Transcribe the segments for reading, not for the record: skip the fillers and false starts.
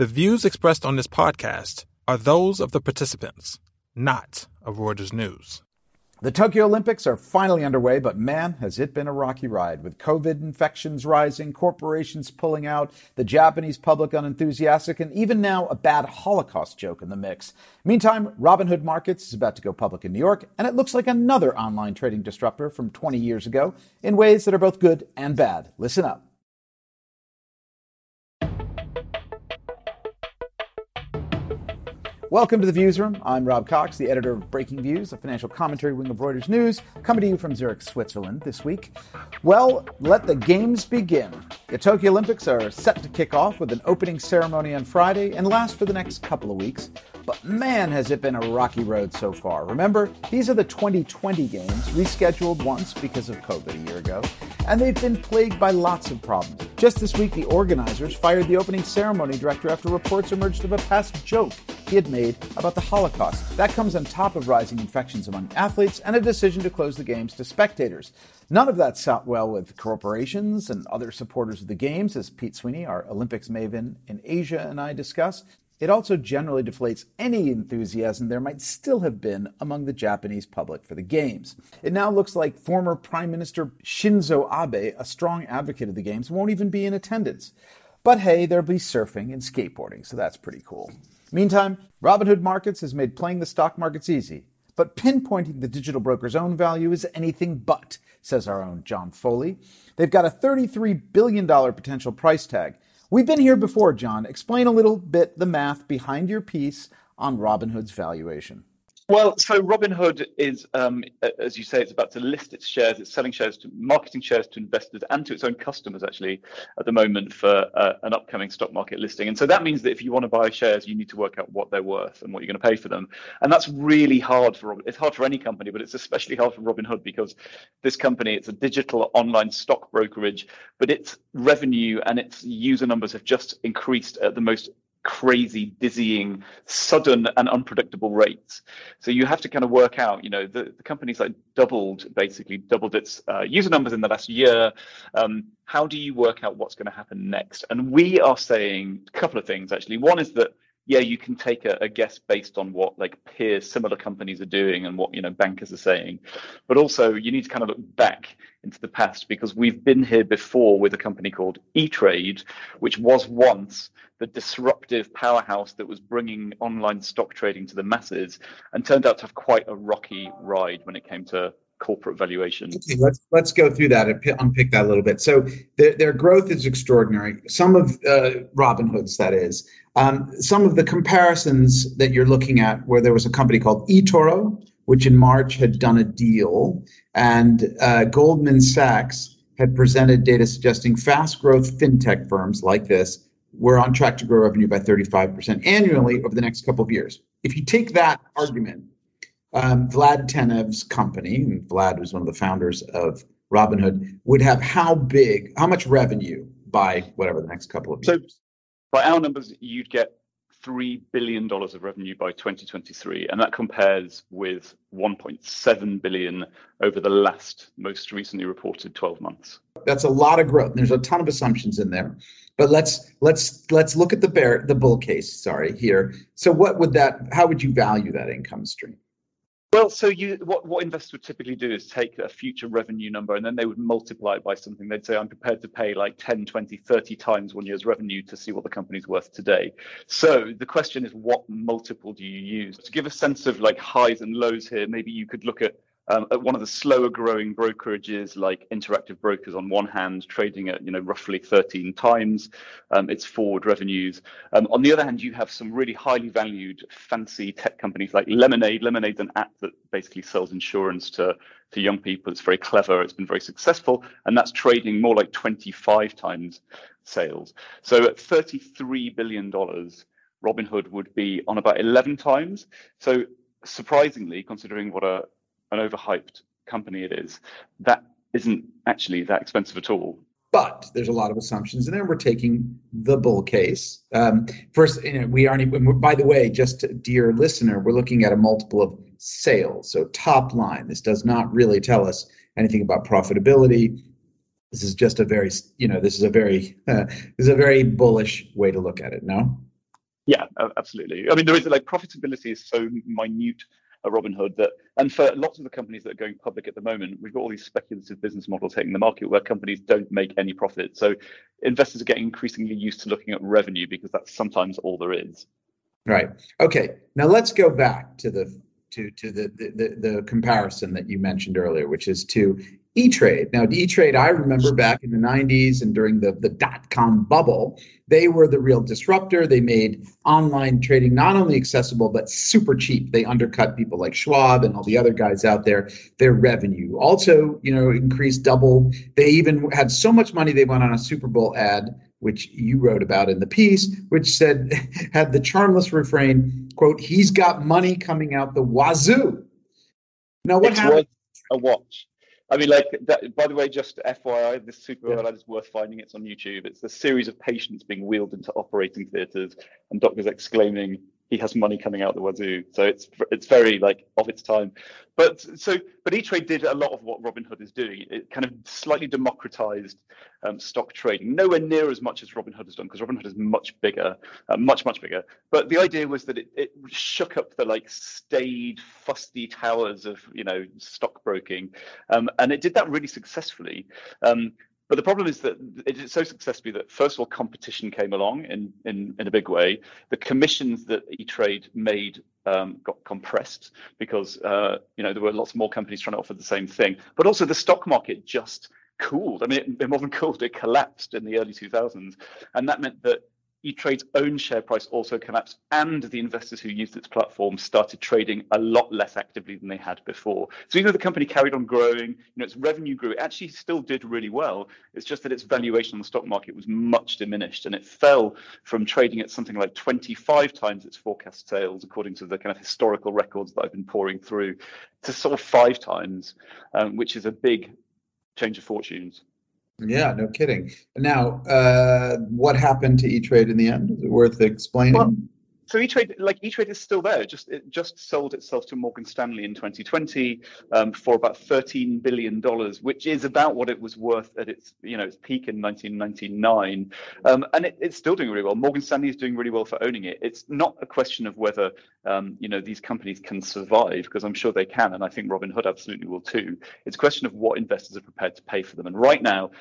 The views expressed on this podcast are those of the participants, not of Reuters News. The Tokyo Olympics are finally underway, but man, has it been a rocky ride. With COVID infections rising, corporations pulling out, the Japanese public unenthusiastic, and even now a bad Holocaust joke in the mix. Meantime, Robinhood Markets is about to go public in New York, and it looks like another online trading disruptor from 20 years ago in ways that are both good and bad. Listen up. Welcome to the Views Room. I'm Rob Cox, the editor of Breaking Views, a financial commentary wing of Reuters News, coming to you from Zurich, Switzerland this week. Well, let the games begin. The Tokyo Olympics are set to kick off with an opening ceremony on Friday and last for the next couple of weeks. But man, has it been a rocky road so far. Remember, these are the 2020 games, rescheduled once because of COVID a year ago, and they've been plagued by lots of problems. Just this week, the organizers fired the opening ceremony director after reports emerged of a past joke he had made about the Holocaust. That comes on top of rising infections among athletes and a decision to close the games to spectators. None of that sat well with corporations and other supporters of the games, as Pete Sweeney, our Olympics maven in Asia, and I discuss. It also generally deflates any enthusiasm there might still have been among the Japanese public for the games. It now looks like former Prime Minister Shinzo Abe, a strong advocate of the games, won't even be in attendance. But hey, there'll be surfing and skateboarding, so that's pretty cool. Meantime, Robinhood Markets has made playing the stock markets easy, but pinpointing the digital broker's own value is anything but, says our own John Foley. They've got a $33 billion potential price tag. We've been here before, John. Explain a little bit the math behind your piece on Robinhood's valuation. Well, so Robinhood is, as you say, it's about to list its shares. It's selling shares, marketing shares to investors and to its own customers, actually, at the moment for an upcoming stock market listing. And so that means that if you want to buy shares, you need to work out what they're worth and what you're going to pay for them. And that's really hard for Robinhood. It's hard for any company, but it's especially hard for Robinhood because this company, it's a digital online stock brokerage, but its revenue and its user numbers have just increased at the most crazy, dizzying, sudden and unpredictable rates. So you have to kind of work out, you know, the company's like basically doubled its user numbers in the last year. How do you work out what's going to happen next? And we are saying a couple of things, actually. One is that, yeah, you can take a guess based on what like peers, similar companies are doing and what, you know, bankers are saying. But also you need to kind of look back into the past because we've been here before with a company called E-Trade, which was once the disruptive powerhouse that was bringing online stock trading to the masses and turned out to have quite a rocky ride when it came to corporate valuation. Okay, let's go through that and unpick that a little bit. So their growth is extraordinary. Some of Robinhood's, that is. Some of the comparisons that you're looking at where there was a company called eToro, which in March had done a deal, and Goldman Sachs had presented data suggesting fast growth fintech firms like this were on track to grow revenue by 35% annually over the next couple of years. If you take that argument, Vlad Tenev's company, and Vlad was one of the founders of Robinhood, would have how much revenue by whatever the next couple of years? So by our numbers, you'd get $3 billion of revenue by 2023, and that compares with $1.7 billion over the most recently reported 12 months. That's a lot of growth. And there's a ton of assumptions in there, but let's look at the bull case. Sorry, here. So how would you value that income stream? Well, so what investors would typically do is take a future revenue number and then they would multiply it by something. They'd say, I'm prepared to pay like 10, 20, 30 times one year's revenue to see what the company's worth today. So the question is, what multiple do you use? To give a sense of like highs and lows here, maybe you could look at one of the slower growing brokerages like Interactive Brokers on one hand, trading at, you know, roughly 13 times its forward revenues. On the other hand, you have some really highly valued fancy tech companies like Lemonade. Lemonade's an app that basically sells insurance to young people. It's very clever. It's been very successful. And that's trading more like 25 times sales. So at $33 billion, Robinhood would be on about 11 times. So surprisingly, considering what an overhyped company it is, that isn't actually that expensive at all. But there's a lot of assumptions, and then we're taking the bull case. First, you know, we aren't. By the way, just dear listener, we're looking at a multiple of sales, so top line. This does not really tell us anything about profitability. This is just a very bullish way to look at it. No. Yeah, absolutely. I mean, there is like profitability is so minute at Robinhood that, and for lots of the companies that are going public at the moment, we've got all these speculative business models hitting the market where companies don't make any profit. So investors are getting increasingly used to looking at revenue because that's sometimes all there is. Right. Okay. Now let's go back to the comparison that you mentioned earlier, which is to E-Trade. Now, E-Trade, I remember back in the 90s and during the dot-com bubble, they were the real disruptor. They made online trading not only accessible, but super cheap. They undercut people like Schwab and all the other guys out there. Their revenue also, you know, increased, doubled. They even had so much money, they went on a Super Bowl ad, which you wrote about in the piece, which said, had the charmless refrain, quote, "He's got money coming out the wazoo." Now, what happened? A watch. I mean, like, that, by the way, just FYI, this Super Bowl ad is worth finding. It's on YouTube. It's a series of patients being wheeled into operating theaters and doctors exclaiming, "He has money coming out the wazoo." So it's very like of its time. But E-Trade did a lot of what Robinhood is doing. It kind of slightly democratized stock trading, nowhere near as much as Robinhood has done, because Robinhood is much bigger, much bigger. But the idea was that it shook up the like staid, fusty towers of, you know, stockbroking, and it did that really successfully. But the problem is that it did so successfully that, first of all, competition came along in a big way. The commissions that E-Trade made got compressed because, you know, there were lots more companies trying to offer the same thing. But also the stock market just cooled. I mean, it more than cooled. It collapsed in the early 2000s. And that meant that E-Trade's own share price also collapsed, and the investors who used its platform started trading a lot less actively than they had before. So even though the company carried on growing, you know, its revenue grew, it actually still did really well. It's just that its valuation on the stock market was much diminished, and it fell from trading at something like 25 times its forecast sales, according to the kind of historical records that I've been pouring through, to sort of 5 times, which is a big change of fortunes. Yeah, no kidding. Now, what happened to E-Trade in the end? Is it worth explaining? Well, so E-Trade is still there. It just sold itself to Morgan Stanley in 2020 for about $13 billion, which is about what it was worth at its, you know, its peak in 1999. And it's still doing really well. Morgan Stanley is doing really well for owning it. It's not a question of whether, you know, these companies can survive, because I'm sure they can. And I think Robinhood absolutely will too. It's a question of what investors are prepared to pay for them. And right now,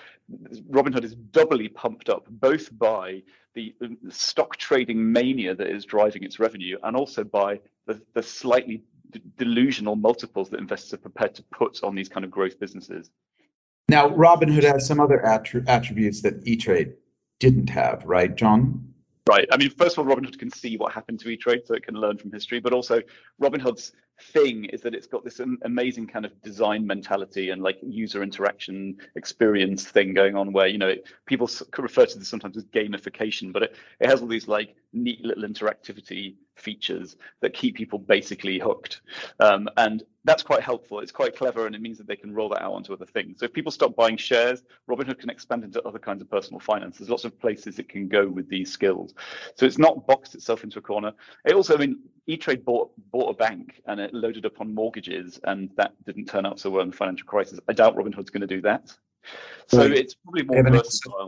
Robinhood is doubly pumped up, both by the stock trading mania that is driving its revenue, and also by the slightly delusional multiples that investors are prepared to put on these kind of growth businesses. Now, Robinhood has some other attributes that E-Trade didn't have, right, John? Right. I mean, first of all, Robinhood can see what happened to E-Trade, so it can learn from history. But also, Robinhood's thing is that it's got this amazing kind of design mentality and like user interaction experience thing going on, where, you know, people refer to this sometimes as gamification, but it has all these like neat little interactivity features that keep people basically hooked, and that's quite helpful. It's quite clever, and it means that they can roll that out onto other things. So if people stop buying shares, Robinhood can expand into other kinds of personal finance. There's lots of places it can go with these skills, so it's not boxed itself into a corner. It also, I mean, E-Trade bought a bank, and it loaded up on mortgages, and that didn't turn out so well in the financial crisis. I doubt Robinhood's going to do that. So it's probably more versatile,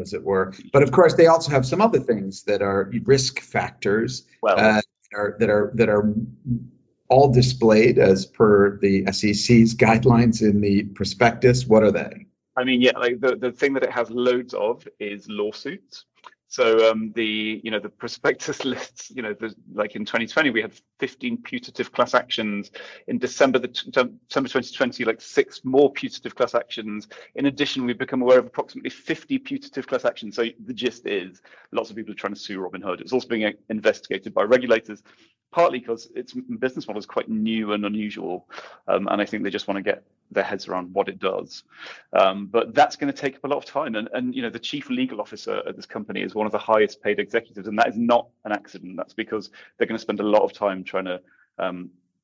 as it were. But of course, they also have some other things that are risk factors, that are all displayed as per the SEC's guidelines in the prospectus. What are they? I mean, yeah, like the thing that it has loads of is lawsuits. So the prospectus lists, you know, like in 2020 we had 15 putative class actions. In December 2020, like 6 more putative class actions. In addition, we've become aware of approximately 50 putative class actions. So the gist is, lots of people are trying to sue Robinhood. It's also being investigated by regulators, partly because its business model is quite new and unusual, and I think they just want to get their heads around what it does. But that's going to take up a lot of time. And you know, the chief legal officer at this company is one of the highest paid executives, and that is not an accident. That's because they're going to spend a lot of time trying to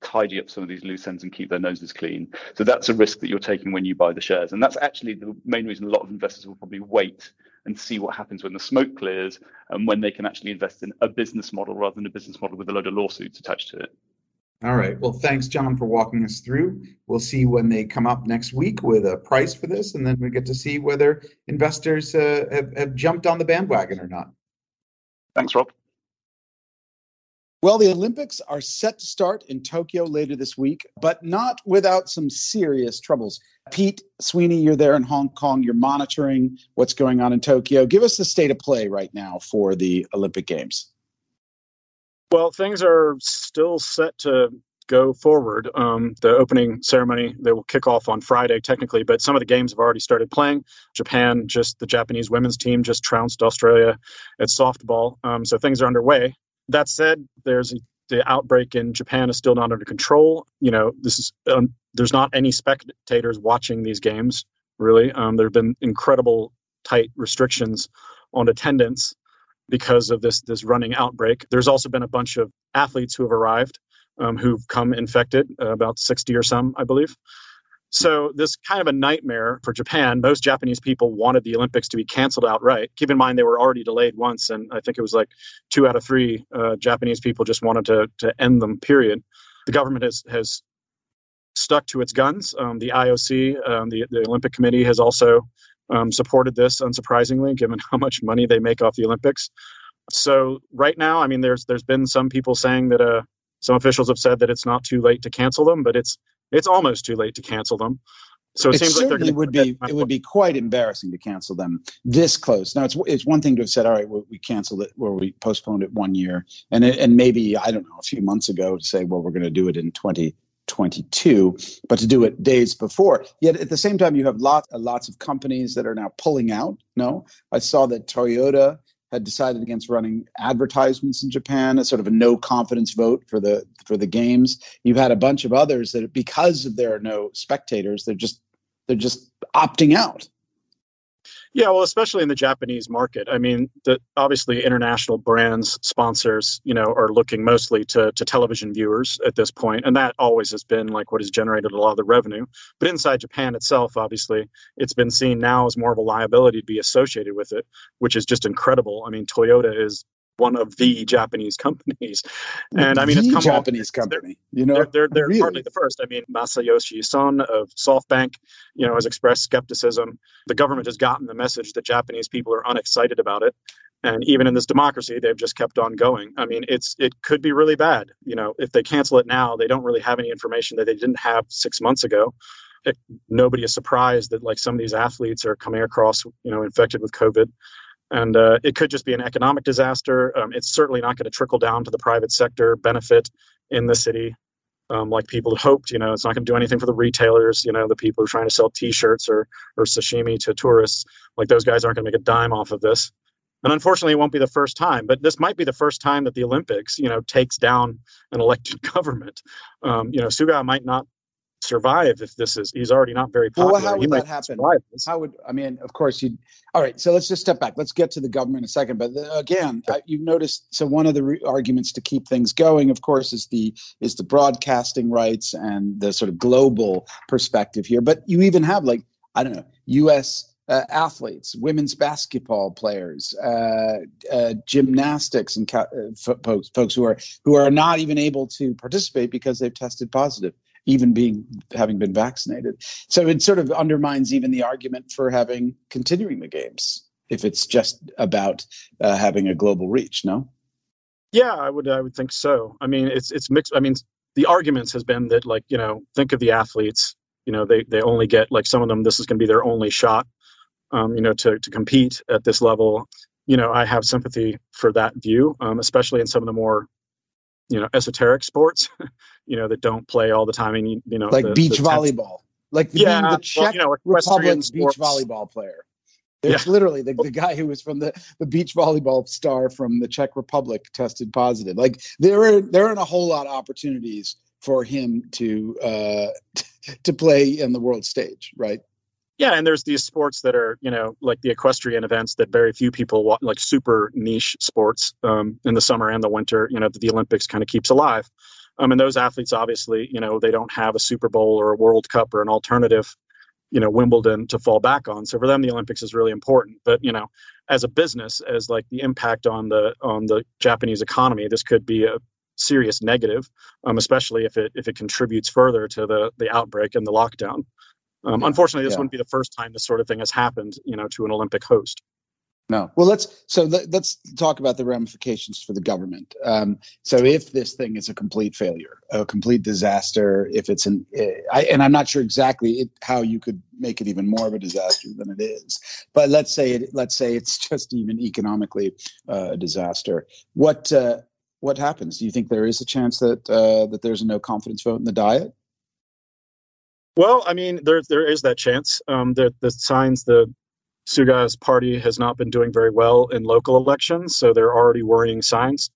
tidy up some of these loose ends and keep their noses clean. So that's a risk that you're taking when you buy the shares. And that's actually the main reason a lot of investors will probably wait and see what happens when the smoke clears and when they can actually invest in a business model rather than a business model with a load of lawsuits attached to it. All right. Well, thanks, John, for walking us through. We'll see when they come up next week with a price for this, and then we get to see whether investors have jumped on the bandwagon or not. Thanks, Rob. Well, the Olympics are set to start in Tokyo later this week, but not without some serious troubles. Pete Sweeney, you're there in Hong Kong. You're monitoring what's going on in Tokyo. Give us the state of play right now for the Olympic Games. Well, things are still set to go forward. The opening ceremony, they will kick off on Friday technically, but some of the games have already started playing. Japan, just the Japanese women's team just trounced Australia at softball. So things are underway. That said, the outbreak in Japan is still not under control. You know, this is there's not any spectators watching these games, really. There have been incredible tight restrictions on attendance because of this running outbreak. There's also been a bunch of athletes who have arrived who've come infected, about 60 or some, I believe. So this kind of a nightmare for Japan. Most Japanese people wanted the Olympics to be canceled outright. Keep in mind, they were already delayed once, and I think it was like 2 out of 3 Japanese people just wanted to end them, period. The government has stuck to its guns. The IOC, the Olympic Committee, has also supported this, unsurprisingly, given how much money they make off the Olympics. So right now, I mean, there's been some people saying that some officials have said that it's not too late to cancel them, but it's almost too late to cancel them. So it seems like they're going to. It would be quite embarrassing to cancel them this close. Now, it's one thing to have said, all right, we canceled it or we postponed it 1 year. And maybe, I don't know, a few months ago to say, well, we're going to do it in 2022, but to do it days before. Yet at the same time, you have lots of companies that are now pulling out. No, I saw that Toyota had decided against running advertisements in Japan, as sort of a no confidence vote for the games. You've had a bunch of others that, because there are no spectators, they're just opting out. Yeah, well, especially in the Japanese market. I mean, obviously international brands, sponsors, you know, are looking mostly to television viewers at this point, and that always has been like what has generated a lot of the revenue. But inside Japan itself, obviously, it's been seen now as more of a liability to be associated with it, which is just incredible. I mean, Toyota is one of the Japanese companies, and I mean, it's come Japanese company. You know, they're really Hardly the first. I mean, Masayoshi Son of SoftBank, you know, has expressed skepticism. The government has gotten the message that Japanese people are unexcited about it, and even in this democracy, they've just kept on going. I mean, it could be really bad. You know, if they cancel it now, they don't really have any information that they didn't have 6 months ago. Nobody is surprised that like some of these athletes are coming across, you know, infected with COVID. And it could just be an economic disaster. It's certainly not going to trickle down to the private sector benefit in the city like people had hoped. You know, it's not going to do anything for the retailers. You know, the people who are trying to sell T-shirts or sashimi to tourists, like those guys aren't going to make a dime off of this. And unfortunately, it won't be the first time. But this might be the first time that the Olympics, you know, takes down an elected government. You know, Suga might not survive if this is. He's already not very popular. Well, how would that happen? All right, so let's just step back. Let's get to the government in a second. But again, sure. You've noticed. So one of the arguments to keep things going, of course, is the broadcasting rights and the sort of global perspective here. But you even have like U.S. Athletes, women's basketball players, gymnastics, and folks who are not even able to participate because they've tested positive, even having been vaccinated. So it sort of undermines even the argument for continuing the games if it's just about having a global reach, no? Yeah, I would think so. I mean, it's mixed. I mean, the arguments has been that, like, you know, think of the athletes, you know, they only get, like, some of them, this is going to be their only shot, you know, to compete at this level. You know, I have sympathy for that view, especially in some of the more, you know, esoteric sports, you know, that don't play all the time. And, you know, like beach volleyball, like the Czech Republic's beach volleyball player. There's literally the guy who was from the beach volleyball star from the Czech Republic tested positive. Like there aren't a whole lot of opportunities for him to play in the world stage, right? Yeah, and there's these sports that are, you know, like the equestrian events that very few people watch, like super niche sports in the summer and the winter, you know, that the Olympics kind of keeps alive. And those athletes, obviously, you know, they don't have a Super Bowl or a World Cup or an alternative, you know, Wimbledon to fall back on. So for them, the Olympics is really important. But, you know, as a business, as like the impact on the Japanese economy, this could be a serious negative, especially if it contributes further to the outbreak and the lockdown. Unfortunately, this wouldn't be the first time this sort of thing has happened, you know, to an Olympic host. No. Well, let's talk about the ramifications for the government. So if this thing is a complete failure, a complete disaster, if it's and I'm not sure exactly how you could make it even more of a disaster than it is. But let's say it's just even economically a disaster. What happens? Do you think there is a chance that there's a no confidence vote in the Diet? Well, I mean, there is that chance. The signs the Suga's party has not been doing very well in local elections, so they're already worrying signs.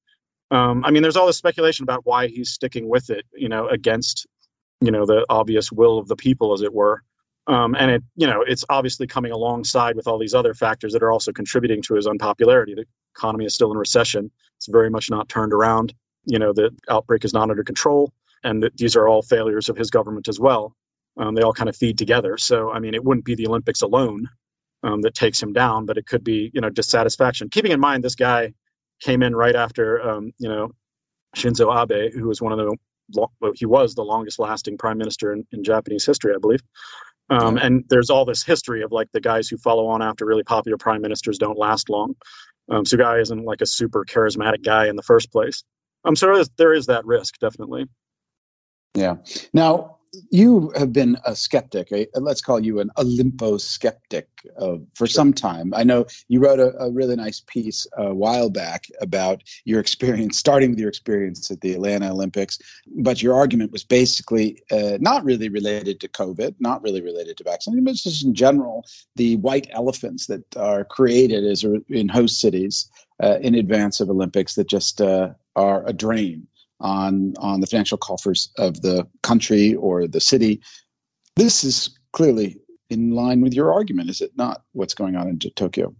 I mean, there's all this speculation about why he's sticking with it, against, the obvious will of the people, as it were. And it's obviously coming alongside with all these other factors that are also contributing to his unpopularity. The economy is still in recession. It's very much not turned around. The outbreak is not under control, and these are all failures of his government as well. They all kind of feed together. So, I mean, it wouldn't be the Olympics alone that takes him down, but it could be, dissatisfaction. Keeping in mind, this guy came in right after, Shinzo Abe, who was the longest lasting prime minister in Japanese history, I believe. And there's all this history of the guys who follow on after really popular prime ministers don't last long. Suga isn't a super charismatic guy in the first place. So there is that risk, definitely. Yeah. Now, you have been a skeptic, let's call you an Olympo-skeptic for some time. I know you wrote a really nice piece a while back about your experience, starting with your experience at the Atlanta Olympics, but your argument was basically not really related to COVID, not really related to vaccine, but just in general, the white elephants that are created in host cities in advance of Olympics that just are a drain on the financial coffers of the country or the city. This is clearly in line with your argument, is it not, what's going on in Tokyo?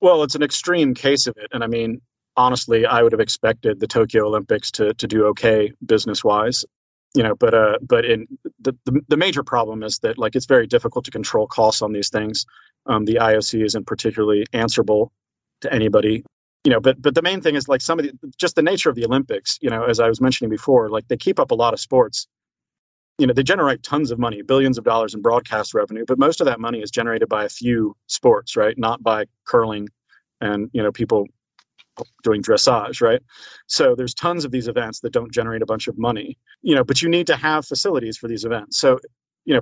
Well, it's an extreme case of it. And I mean, honestly, I would have expected the Tokyo Olympics to do okay business-wise, but in the major problem is that it's very difficult to control costs on these things. The IOC isn't particularly answerable to anybody. But the main thing is just the nature of the Olympics, as I was mentioning before, they keep up a lot of sports. They generate tons of money, billions of dollars in broadcast revenue, but most of that money is generated by a few sports, right? Not by curling and, people doing dressage, right? So there's tons of these events that don't generate a bunch of money, but you need to have facilities for these events. So,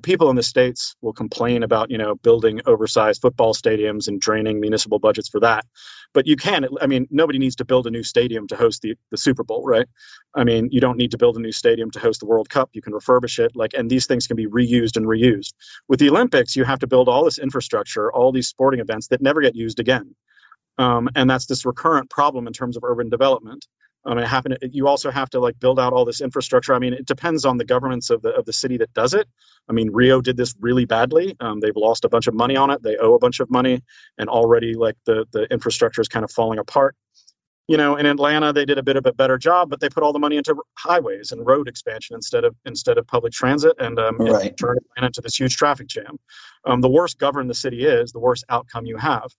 people in the States will complain about, building oversized football stadiums and draining municipal budgets for that. But nobody needs to build a new stadium to host the Super Bowl, right? I mean, you don't need to build a new stadium to host the World Cup. You can refurbish it, and these things can be reused and reused. With the Olympics, you have to build all this infrastructure, all these sporting events that never get used again. And that's this recurrent problem in terms of urban development. You also have to build out all this infrastructure. I mean, it depends on the governments of the city that does it. I mean, Rio did this really badly. They've lost a bunch of money on it. They owe a bunch of money, and already the infrastructure is kind of falling apart. In Atlanta they did a bit of a better job, but they put all the money into highways and road expansion instead of public transit, and It turned Atlanta into this huge traffic jam. The worse governed the city is, the worse outcome you have,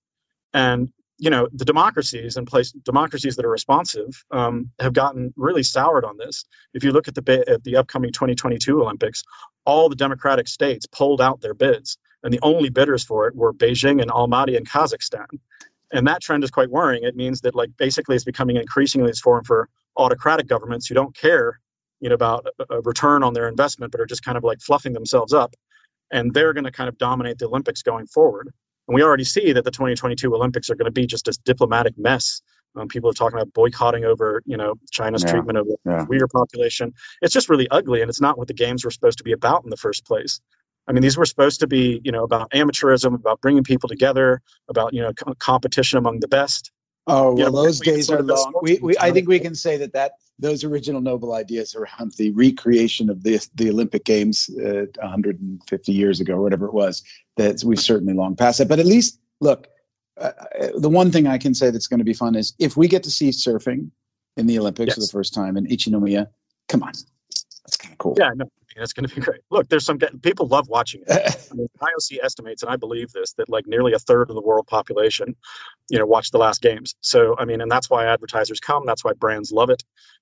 and the democracies that are responsive have gotten really soured on this. If you look at the upcoming 2022 Olympics, all the democratic states pulled out their bids, and the only bidders for it were Beijing and Almaty and Kazakhstan. And that trend is quite worrying. It means that basically it's becoming increasingly this forum for autocratic governments who don't care about a return on their investment, but are just kind of fluffing themselves up, and they're going to kind of dominate the Olympics going forward. And we already see that the 2022 Olympics are going to be just a diplomatic mess. People are talking about boycotting over, China's treatment of the Uyghur population. It's just really ugly, and it's not what the games were supposed to be about in the first place. I mean, these were supposed to be, about amateurism, about bringing people together, about, competition among the best. Oh, well, those days are long. I think we can say that those original noble ideas around the recreation of the Olympic Games 150 years ago, or whatever it was, that we've certainly long passed it. But at least, look, the one thing I can say that's going to be fun is if we get to see surfing in the Olympics for the first time in Ichinomiya, come on. That's kind of cool. Yeah, no, that's going to be great. Look, there's some people love watching it. I mean, IOC estimates, and I believe this, that nearly a third of the world population, watched the last games. So, I mean, and that's why advertisers come. That's why brands love it,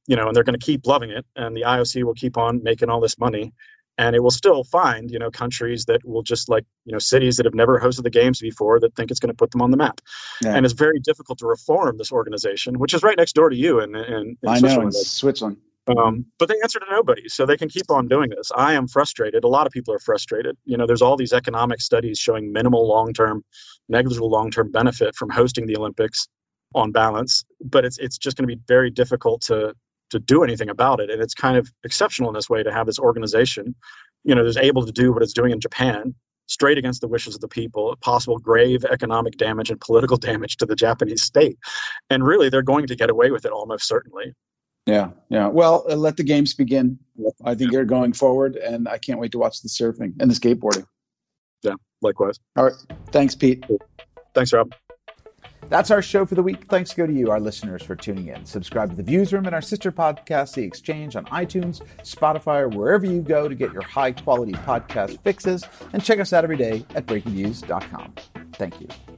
and they're going to keep loving it. And the IOC will keep on making all this money. And it will still find, you know, countries that will just like, you know, cities that have never hosted the games before that think it's going to put them on the map. Yeah. And it's very difficult to reform this organization, which is right next door to you in I Switzerland. I know, it's Switzerland. But they answer to nobody, so they can keep on doing this. I am frustrated. A lot of people are frustrated. You know, there's all these economic studies showing minimal long-term, negligible long-term benefit from hosting the Olympics on balance, but it's just going to be very difficult to do anything about it. And it's kind of exceptional in this way to have this organization, you know, that's able to do what it's doing in Japan, straight against the wishes of the people, possible grave economic damage and political damage to the Japanese state. And really, they're going to get away with it almost certainly. Yeah, yeah. Well, let the games begin. I think they're going forward, and I can't wait to watch the surfing and the skateboarding. Yeah, likewise. All right. Thanks, Pete. Thanks, Rob. That's our show for the week. Thanks go to you, our listeners, for tuning in. Subscribe to The Views Room and our sister podcast, The Exchange, on iTunes, Spotify, or wherever you go to get your high-quality podcast fixes. And check us out every day at breakingviews.com. Thank you.